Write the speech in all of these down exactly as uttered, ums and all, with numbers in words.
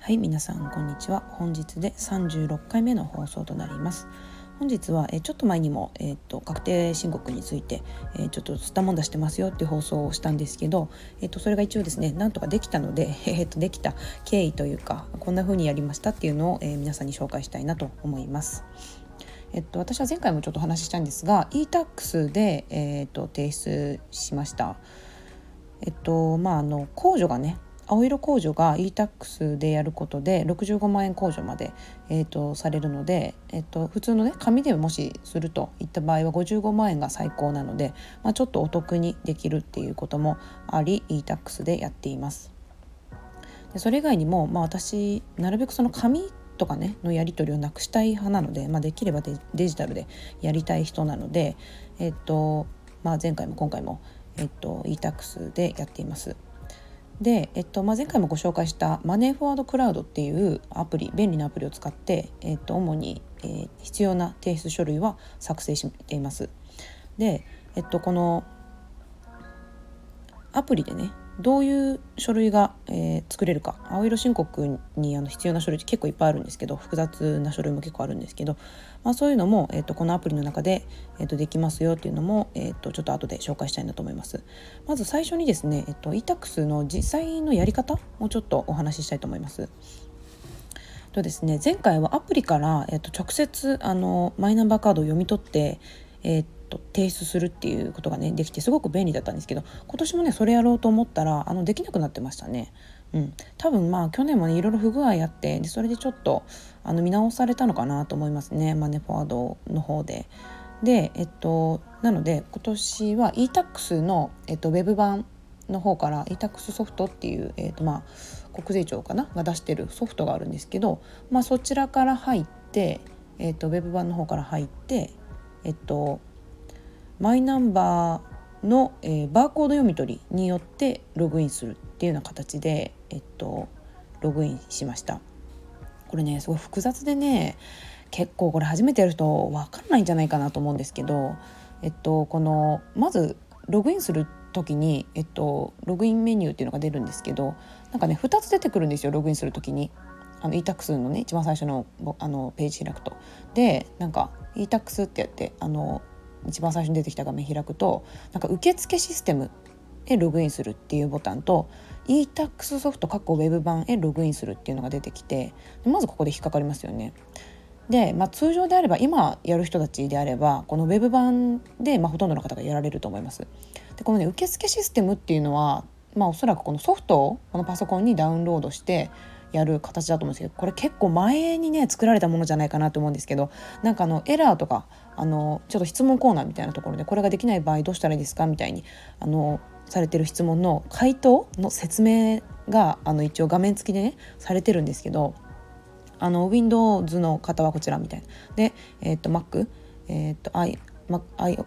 はい、皆さんこんにちは。本日でさんじゅうろっかいめの放送となります。本日はえちょっと前にも、えー、と確定申告について、えー、ちょっとすったもんだしてますよっていう放送をしたんですけど、えー、とそれが一応ですね、なんとかできたので、えー、とできた経緯というか、こんな風にやりましたっていうのを、えー、皆さんに紹介したいなと思います。えっと、私は前回もちょっとお話ししたんですが、 イータックス で、えー、と提出しました。えっとまあ、あの控除がね、青色控除が イータックス でやることでろくじゅうごまんえん控除まで、えー、とされるので、えー、と普通のね、紙でもしするといった場合はごじゅうごまんえんが最高なので、まあ、ちょっとお得にできるっていうこともあり、 イータックス でやっています。でそれ以外にも、まあ、私なるべくその紙とかねのやり取りをなくしたい派なので、まあ、できれば デ, デジタルでやりたい人なので、えーとまあ、前回も今回も、えー、と イータックス でやっています。でえっとまあ、前回もご紹介したマネーフォワードクラウドっていうアプリ、便利なアプリを使って、えっと、主に、えー、必要な提出書類は作成しています。で、えっと、このアプリでね、どういう書類が、えー、作れるか、青色申告にあの必要な書類って結構いっぱいあるんですけど、複雑な書類も結構あるんですけど、まあ、そういうのも、えー、とこのアプリの中で、えー、とできますよっていうのも、えー、とちょっと後で紹介したいなと思います。まず最初にですね、えー、と イータックス の実際のやり方をちょっとお話ししたいと思います。とですね、前回はアプリから、えー、と直接あのマイナンバーカードを読み取って、えー提出するっていうことがねできて、すごく便利だったんですけど、今年もねそれやろうと思ったらあのできなくなってましたね。うん、多分まあ去年もねいろいろ不具合あって、でそれでちょっとあの見直されたのかなと思いますね、マネフォワードの方で。でえっとなので今年は イータックス の、えっと、ウェブ版の方から イータックス ソフトっていう、えっとまあ、国税庁かなが出してるソフトがあるんですけど、まあ、そちらから入って、えっと、ウェブ版の方から入ってえっとマイナンバーの、えー、バーコード読み取りによってログインするっていうような形で、えっと、ログインしました。これねすごい複雑でね、結構これ初めてやる人分かんないんじゃないかなと思うんですけど、えっと、このまずログインする時に、えっと、ログインメニューっていうのが出るんですけど、なんかねふたつ出てくるんですよ、ログインする時に。あの イータックス のね一番最初の、あのページ開くと、でなんか イータックス ってやってあの一番最初に出てきた画面開くと、なんか受付システムへログインするっていうボタンと イータックス ソフト （Web 版）へログインするっていうのが出てきて、まずここで引っかかりますよね。で、まあ、通常であれば今やる人たちであればこの Web 版で、まあ、ほとんどの方がやられると思います。でこのね受付システムっていうのは、まあ、おそらくこのソフトをこのパソコンにダウンロードしてやる形だと思うんですけど、これ結構前にね作られたものじゃないかなと思うんですけど、なんかあのエラーとかあのちょっと質問コーナーみたいなところで、これができない場合どうしたらいいですかみたいにあのされてる質問の回答の説明があの一応画面付きでねされてるんですけど、あの Windows の方はこちらみたいなで、えー、と Mac、えー、と I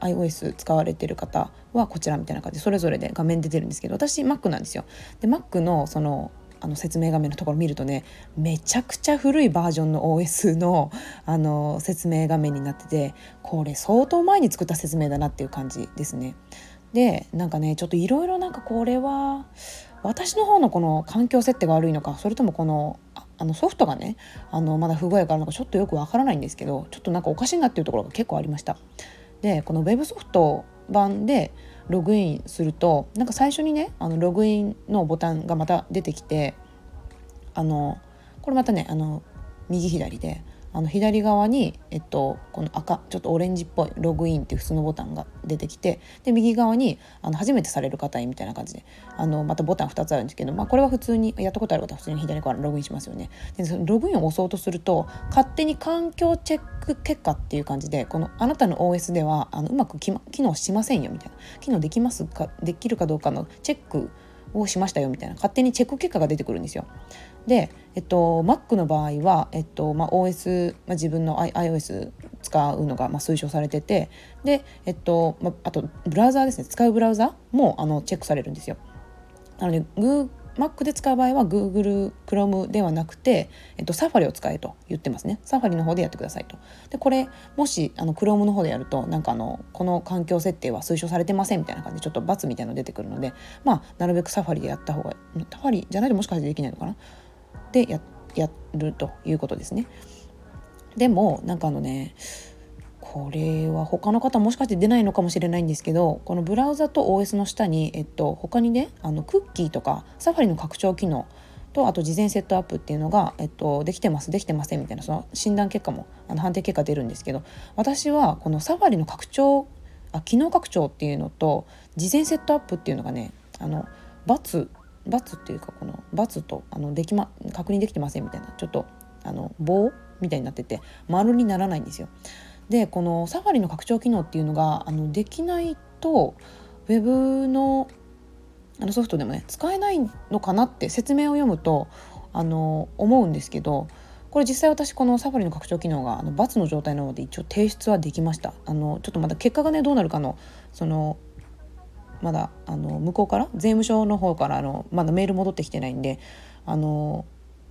iOS 使われてる方はこちらみたいな感じでそれぞれで画面出てるんですけど、私 Mac なんですよ。で Mac のそのあの説明画面のところ見るとね、めちゃくちゃ古いバージョンの オーエス の、 あの説明画面になってて、これ相当前に作った説明だなっていう感じですね。でなんかねちょっといろいろなんかこれは私の方のこの環境設定が悪いのか、それともこのあのソフトがねあのまだ不具合があるのかちょっとよくわからないんですけど、ちょっとなんかおかしいなっていうところが結構ありました。でこの Web ソフト版でログインすると、なんか最初にねあのログインのボタンがまた出てきて、あのこれまたねあの右左であの左側に、えっと、この赤ちょっとオレンジっぽいログインっていう普通のボタンが出てきて、で右側にあの初めてされる方へみたいな感じであのまたボタンふたつあるんですけど、まあ、これは普通にやったことある方は普通に左側にログインしますよね。でそのログインを押そうとすると勝手に環境チェック結果っていう感じで、このあなたの オーエス ではあのうまくき、ま、機能しませんよみたいな、機能できますかできるかどうかのチェックをしましたよみたいな勝手にチェック結果が出てくるんですよ。で、えっと、Mac の場合は、えっとまあ、オーエス、まあ、自分の iOS 使うのがまあ推奨されてて、で、えっとまあ、あとブラウザーですね、使うブラウザもあのチェックされるんですよ。なので、Mac で使う場合は Google Chrome ではなくて、えっと、Safari を使えと言ってますね。Safari の方でやってくださいと。でこれもしあの Chrome の方でやるとなんかあのこの環境設定は推奨されてませんみたいな感じでちょっと×みたいなの出てくるので、まあなるべく Safari でやった方が、Safari じゃないともしかしてできないのかなで や, やるということですね。でもなんかあのねこれは他の方もしかして出ないのかもしれないんですけど、このブラウザと オーエス の下に、えっと、他にねあのクッキーとかサファリの拡張機能とあと事前セットアップっていうのが、えっと、できてますできてませんみたいなその診断結果もあの判定結果出るんですけど、私はこのサファリの拡張あ機能拡張っていうのと事前セットアップっていうのがねあの××っていうかこの×とあのでき、ま、確認できてませんみたいなちょっとあの棒みたいになってて丸にならないんですよ。でこのサファリの拡張機能っていうのがあのできないとウェブ の, あのソフトでもね使えないのかなって説明を読むとあの思うんですけど、これ実際私このサファリの拡張機能があの×の状態なので一応提出はできました。あのちょっとまだ結果がねどうなるかのそのまだあの向こうから税務署の方からあのまだメール戻ってきてないんであの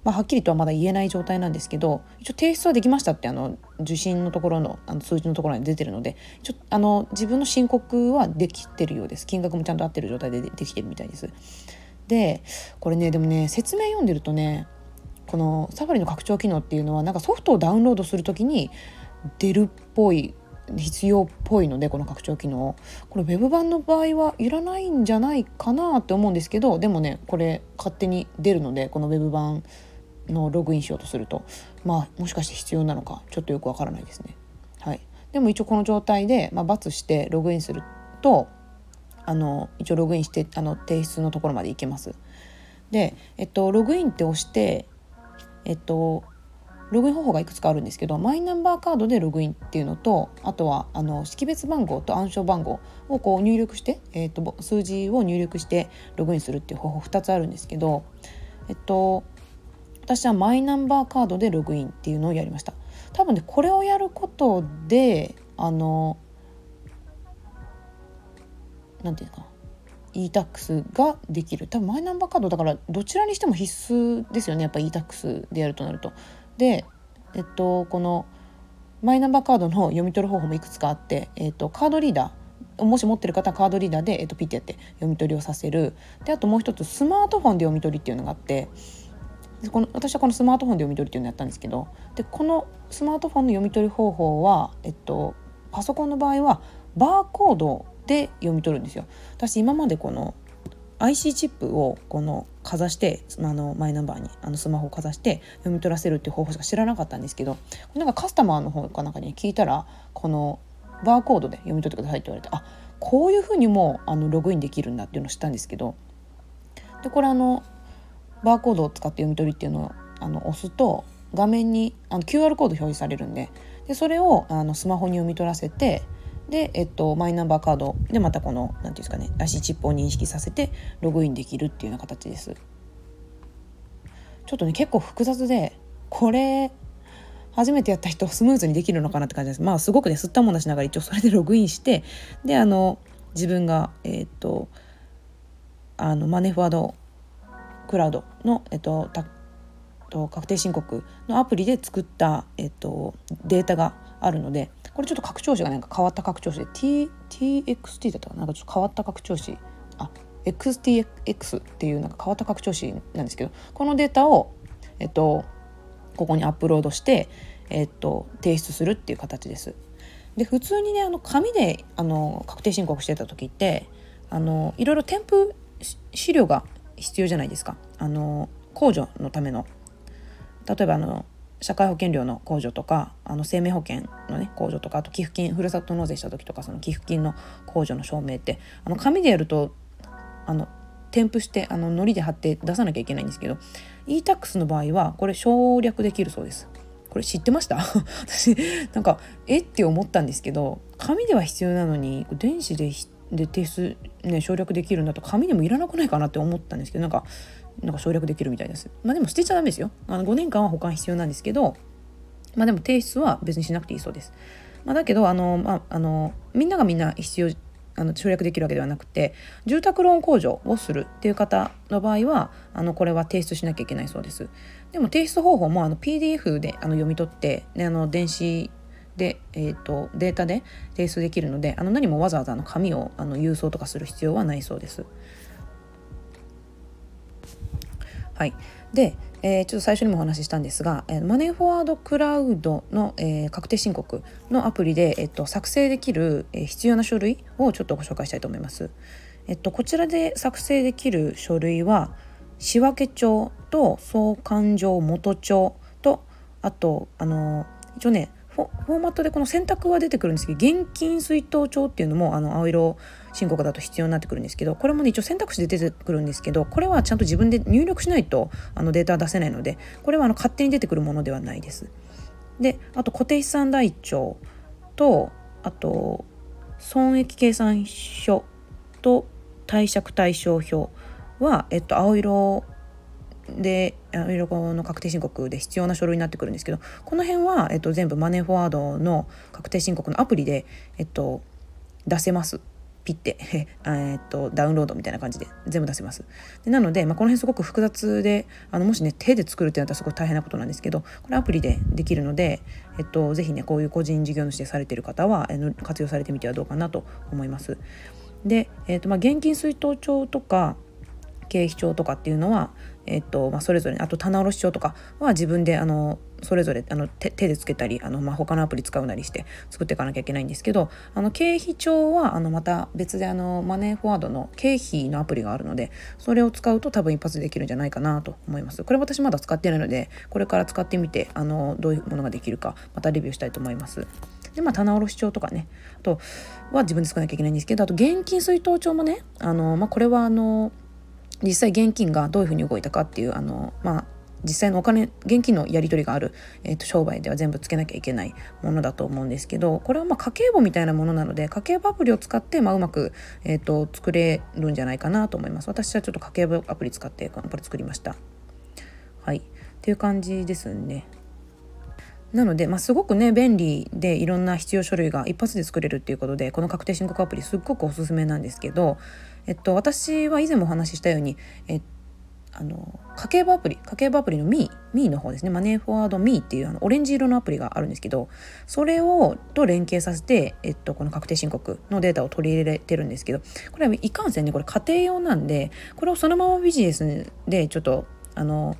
まあ、はっきりとはまだ言えない状態なんですけど、一応提出はできましたってあの受信のところ の, あの数字のところに出てるので、ちょあの自分の申告はできてるようです。金額もちゃんと合ってる状態で で, できてるみたいです。でこれねでもね説明読んでるとねこのサファリの拡張機能っていうのはなんかソフトをダウンロードするときに出るっぽい必要っぽいので、この拡張機能これ Web 版の場合はいらないんじゃないかなって思うんですけど、でもねこれ勝手に出るのでこの Web 版のログインしようとするとまあもしかして必要なのかちょっとよくわからないですね。はい、でも一応この状態で、まあ、×してログインするとあの一応ログインしてあの提出のところまで行けます。で、えっと、ログインって押して、えっと、ログイン方法がいくつかあるんですけど、マイナンバーカードでログインっていうのとあとはあの識別番号と暗証番号をこう入力して、えっと、数字を入力してログインするっていう方法ふたつあるんですけど、えっと私はマイナンバーカードでログインっていうのをやりました。多分ねこれをやることであのなんていうか e-tax ができる。多分マイナンバーカードだからどちらにしても必須ですよね。やっぱ e-tax でやるとなると。でえっとこのマイナンバーカードの読み取る方法もいくつかあって、えっとカードリーダー。もし持ってる方はカードリーダーでえっとピッてやって読み取りをさせる。であともう一つスマートフォンで読み取りっていうのがあって。この私はこのスマートフォンで読み取りっていうのをやったんですけど、でこのスマートフォンの読み取り方法は、えっと、パソコンの場合はバーコードで読み取るんですよ。私今までこの アイシー チップをこのかざしてあのマイナンバーにあのスマホをかざして読み取らせるっていう方法しか知らなかったんですけど、なんかカスタマーの方かなんかに聞いたらこのバーコードで読み取ってくださいって言われて、あこういうふうにもあのログインできるんだっていうのを知ったんですけど、でこれあのバーコードを使って読み取りっていうのをあの押すと画面にあの キューアール コード表示されるん で, でそれをあのスマホに読み取らせて、で、えっと、マイナンバーカードでまたこの何ていうんですかね アイシー チップを認識させてログインできるっていうような形です。ちょっとね結構複雑でこれ初めてやった人スムーズにできるのかなって感じです。まあすごくねすったもんだしながら一応それでログインして、であの自分がえっとあのマネフォワードクラウドの、えっと、たと確定申告のアプリで作った、えっと、データがあるので、これちょっと拡張子がなんか変わった拡張子で T、ティーエックスティー だったかな、なんかちょっと変わった拡張子あ エックスティーエックス っていうなんか変わった拡張子なんですけど、このデータを、えっと、ここにアップロードして、えっと、提出するっていう形です。で普通にねあの紙であの確定申告してた時ってあのいろいろ添付資料が必要じゃないですか。あの控除のための例えばあの社会保険料の控除とかあの生命保険の、ね、控除とかあと寄付金ふるさと納税した時とかその寄付金の控除の証明ってあの紙でやるとあの添付してあの糊で貼って出さなきゃいけないんですけど、 e-tax の場合はこれ省略できるそうです。これ知ってました私なんかえって思ったんですけど、紙では必要なのに電子で必要で提出、ね、省略できるんだと紙でもいらなくないかなって思ったんですけど、なんか、なんか省略できるみたいです。まあでも捨てちゃダメですよ。あのごねんかんは保管必要なんですけど、まあでも提出は別にしなくていいそうです。まあ、だけどあの、まあ、あのみんながみんな必要あの省略できるわけではなくて、住宅ローン控除をするっていう方の場合はあのこれは提出しなきゃいけないそうです。でも提出方法もあの ピーディーエフ であの読み取って、ね、あの電子で、えー、とデータで提出できるので、あの何もわざわざの紙をあの郵送とかする必要はないそうです。はい、で、えー、ちょっと最初にもお話ししたんですが、えー、マネーフォワードクラウドの、えー、確定申告のアプリで、えー、と作成できる、えー、必要な書類をちょっとご紹介したいと思います。えー、とこちらで作成できる書類は仕訳帳と総勘定元帳と、あとあのー、一応ねフォ、フォーマットでこの選択は出てくるんですけど、現金出納帳っていうのもあの青色申告だと必要になってくるんですけど、これも、ね、一応選択肢で出てくるんですけど、これはちゃんと自分で入力しないとあのデータは出せないので、これはあの勝手に出てくるものではないです。で、あと固定資産台帳と、あと損益計算書と貸借対照表は、えっと、青色で青色の確定申告で必要な書類になってくるんですけど、この辺は、えっと、全部マネーフォワードの確定申告のアプリで、えっと、出せます。ピッてえっとダウンロードみたいな感じで全部出せます。でなので、まあ、この辺すごく複雑で、あのもしね手で作るってなったらすごく大変なことなんですけど、これアプリでできるので、えっと、ぜひねこういう個人事業主でされている方は、えー、活用されてみてはどうかなと思います。で、えっとまあ、現金出納帳とか経費帳とかっていうのは、えっとまあ、それぞれ、あと棚卸帳とかは自分であのそれぞれあの 手, 手でつけたり、あの、まあ、他のアプリ使うなりして作っていかなきゃいけないんですけど、あの経費帳はあのまた別であのマネーフォワードの経費のアプリがあるので、それを使うと多分一発できるんじゃないかなと思います。これ私まだ使ってないので、これから使ってみてあのどういうものができるかまたレビューしたいと思います。で、まあ、棚卸帳とかね、あとは自分で作らなきゃいけないんですけど、あと現金出納帳もね、あの、まあ、これはあの実際現金がどういうふうに動いたかっていう、あの、まあ、実際のお金現金のやり取りがある、えーと、商売では全部つけなきゃいけないものだと思うんですけど、これはまあ家計簿みたいなものなので、家計簿アプリを使って、まあ、うまく、えーと、作れるんじゃないかなと思います。私はちょっと家計簿アプリ使ってこれ作りました。はい、っていう感じですね。なので、まあ、すごくね便利で、いろんな必要書類が一発で作れるっていうことで、この確定申告アプリすっごくおすすめなんですけど、えっと、私は以前もお話ししたように、えあの家計簿アプリ家計簿アプリの ミー の方ですね、マネーフォワード ミー っていうあのオレンジ色のアプリがあるんですけど、それをと連携させて、えっと、この確定申告のデータを取り入れてるんですけど、これはいかんせんねこれ家庭用なんで、これをそのままビジネスでちょっとあの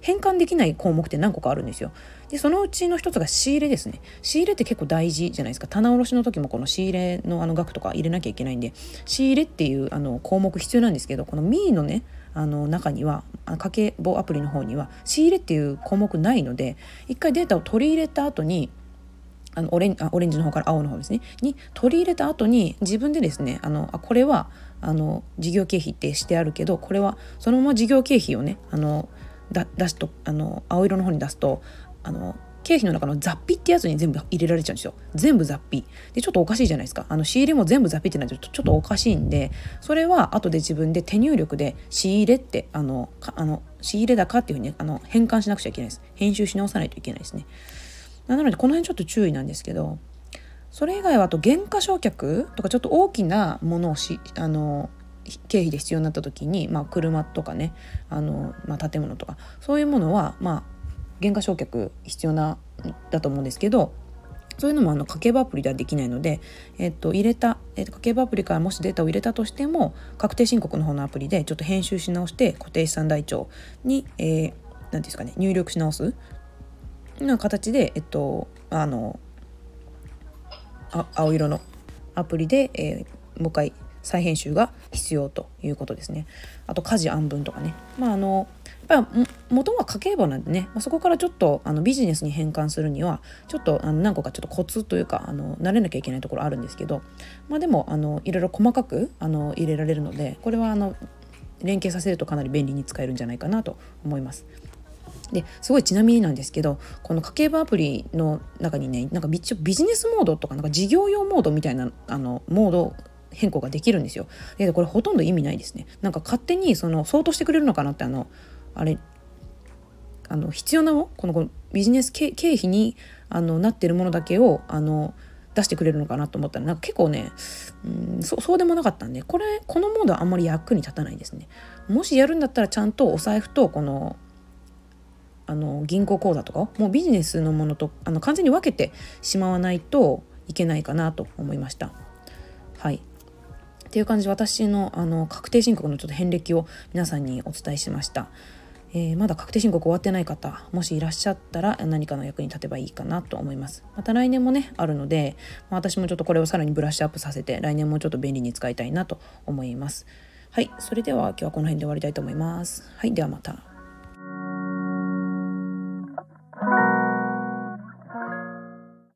変換できない項目って何個かあるんですよ。で、そのうちの一つが仕入れですね。仕入れって結構大事じゃないですか。棚卸しの時もこの仕入れのあの額とか入れなきゃいけないんで、仕入れっていうあの項目必要なんですけど、この ミー のね、あの中には、家計簿アプリの方には仕入れっていう項目ないので、一回データを取り入れた後に、あのオレン、あ、オレンジの方から青の方ですねに取り入れた後に自分でですね、あのあこれはあの事業経費ってしてあるけど、これはそのまま事業経費をね、あのだ出すとあの青色の方に出すと、あの経費の中の雑費ってやつに全部入れられちゃうんですよ。全部雑費でちょっとおかしいじゃないですか。あの仕入れも全部雑費ってなっちゃうとちょっとおかしいんで、それは後で自分で手入力で仕入れってあのかあの仕入れ高っていう風に、ね、あの変換しなくちゃいけないです。編集し直さないといけないですね。なのでこの辺ちょっと注意なんですけど、それ以外はあと減価償却とか、ちょっと大きなものをしあの経費で必要になった時に、まあ、車とかね、あの、まあ、建物とかそういうものは、まあ、減価償却必要なだと思うんですけど、そういうのもあの家計簿アプリではできないので、えっと、入れた、えっと、家計簿アプリからもしデータを入れたとしても、確定申告の方のアプリでちょっと編集し直して、固定資産台帳に、えー、なんていうんですかね、入力し直すような形で、えっと、あのあ青色のアプリで、えー、もう一回再編集が必要ということですね。あと家事案分とかね、まああのやっぱり元は家計簿なんでね、まあ、そこからちょっとあのビジネスに変換するにはちょっとあの何個かちょっとコツというか、あの慣れなきゃいけないところあるんですけど、まあでもあのいろいろ細かくあの入れられるので、これはあの連携させるとかなり便利に使えるんじゃないかなと思います。ですごいちなみになんですけど、この家計簿アプリの中にね、なんかビジネスモードとかなんか事業用モードみたいなあのモード変更ができるんですよ。でこれほとんど意味ないですね。なんか勝手にその相当してくれるのかなって、あのあれあの必要なもこのこのビジネス 経, 経費にあのなってるものだけをあの出してくれるのかなと思ったら、なんか結構ね、うん、そ, そうでもなかったんで、これこのモードはあんまり役に立たないですね。もしやるんだったらちゃんとお財布とこのあの銀行口座とかをもうビジネスのものとあの完全に分けてしまわないといけないかなと思いました。はいっていう感じで、私のあの確定申告のちょっと遍歴を皆さんにお伝えしました。えー、まだ確定申告終わってない方もしいらっしゃったら、何かの役に立てばいいかなと思います。また来年もねあるので、まあ、私もちょっとこれをさらにブラッシュアップさせて、来年もちょっと便利に使いたいなと思います。はい、それでは今日はこの辺で終わりたいと思います。はい、ではまた。